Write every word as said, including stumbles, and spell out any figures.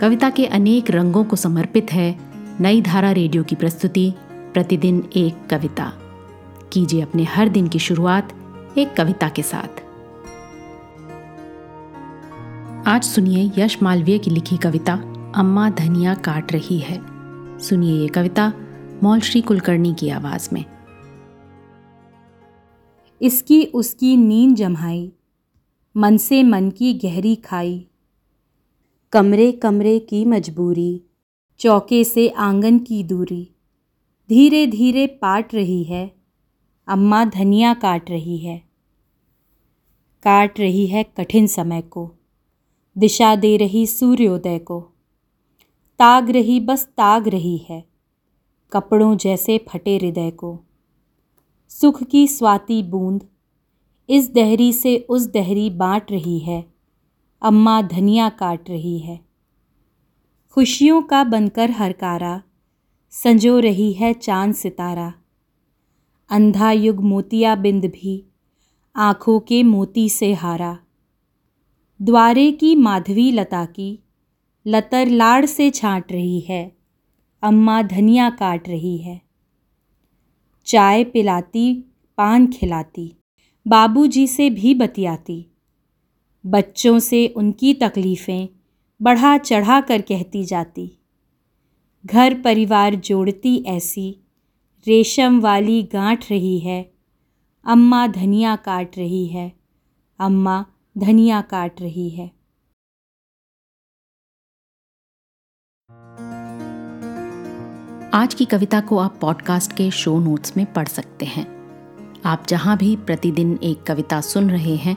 कविता के अनेक रंगों को समर्पित है नई धारा रेडियो की प्रस्तुति प्रतिदिन एक कविता। कीजिए अपने हर दिन की शुरुआत एक कविता के साथ। आज सुनिए यश मालवीय की लिखी कविता अम्मा धनिया काट रही है। सुनिए ये कविता मौल श्री कुलकर्णी की आवाज में। इसकी उसकी नींद जमाई, मन से मन की गहरी खाई। कमरे कमरे की मजबूरी, चौके से आंगन की दूरी। धीरे धीरे पाट रही है, अम्मा धनिया काट रही है। काट रही है कठिन समय को, दिशा दे रही सूर्योदय को। ताग रही बस ताग रही है, कपड़ों जैसे फटे हृदय को। सुख की स्वाति बूंद, इस दहरी से उस दहरी बाँट रही है, अम्मा धनिया काट रही है। खुशियों का बनकर हरकारा, संजो रही है चांद सितारा। अंधा युग मोतियाबिंद भी, आँखों के मोती से हारा। द्वारे की माधवी लता की, लतर लाड़ से छाँट रही है, अम्मा धनिया काट रही है। चाय पिलाती, पान खिलाती, बाबूजी से भी बतियाती। बच्चों से उनकी तकलीफ़ें बढ़ा चढ़ा कर कहती जाती। घर परिवार जोड़ती ऐसी, रेशम वाली गांठ रही है, अम्मा धनिया काट रही है, अम्मा धनिया काट रही है। आज की कविता को आप पॉडकास्ट के शो नोट्स में पढ़ सकते हैं। आप जहां भी प्रतिदिन एक कविता सुन रहे हैं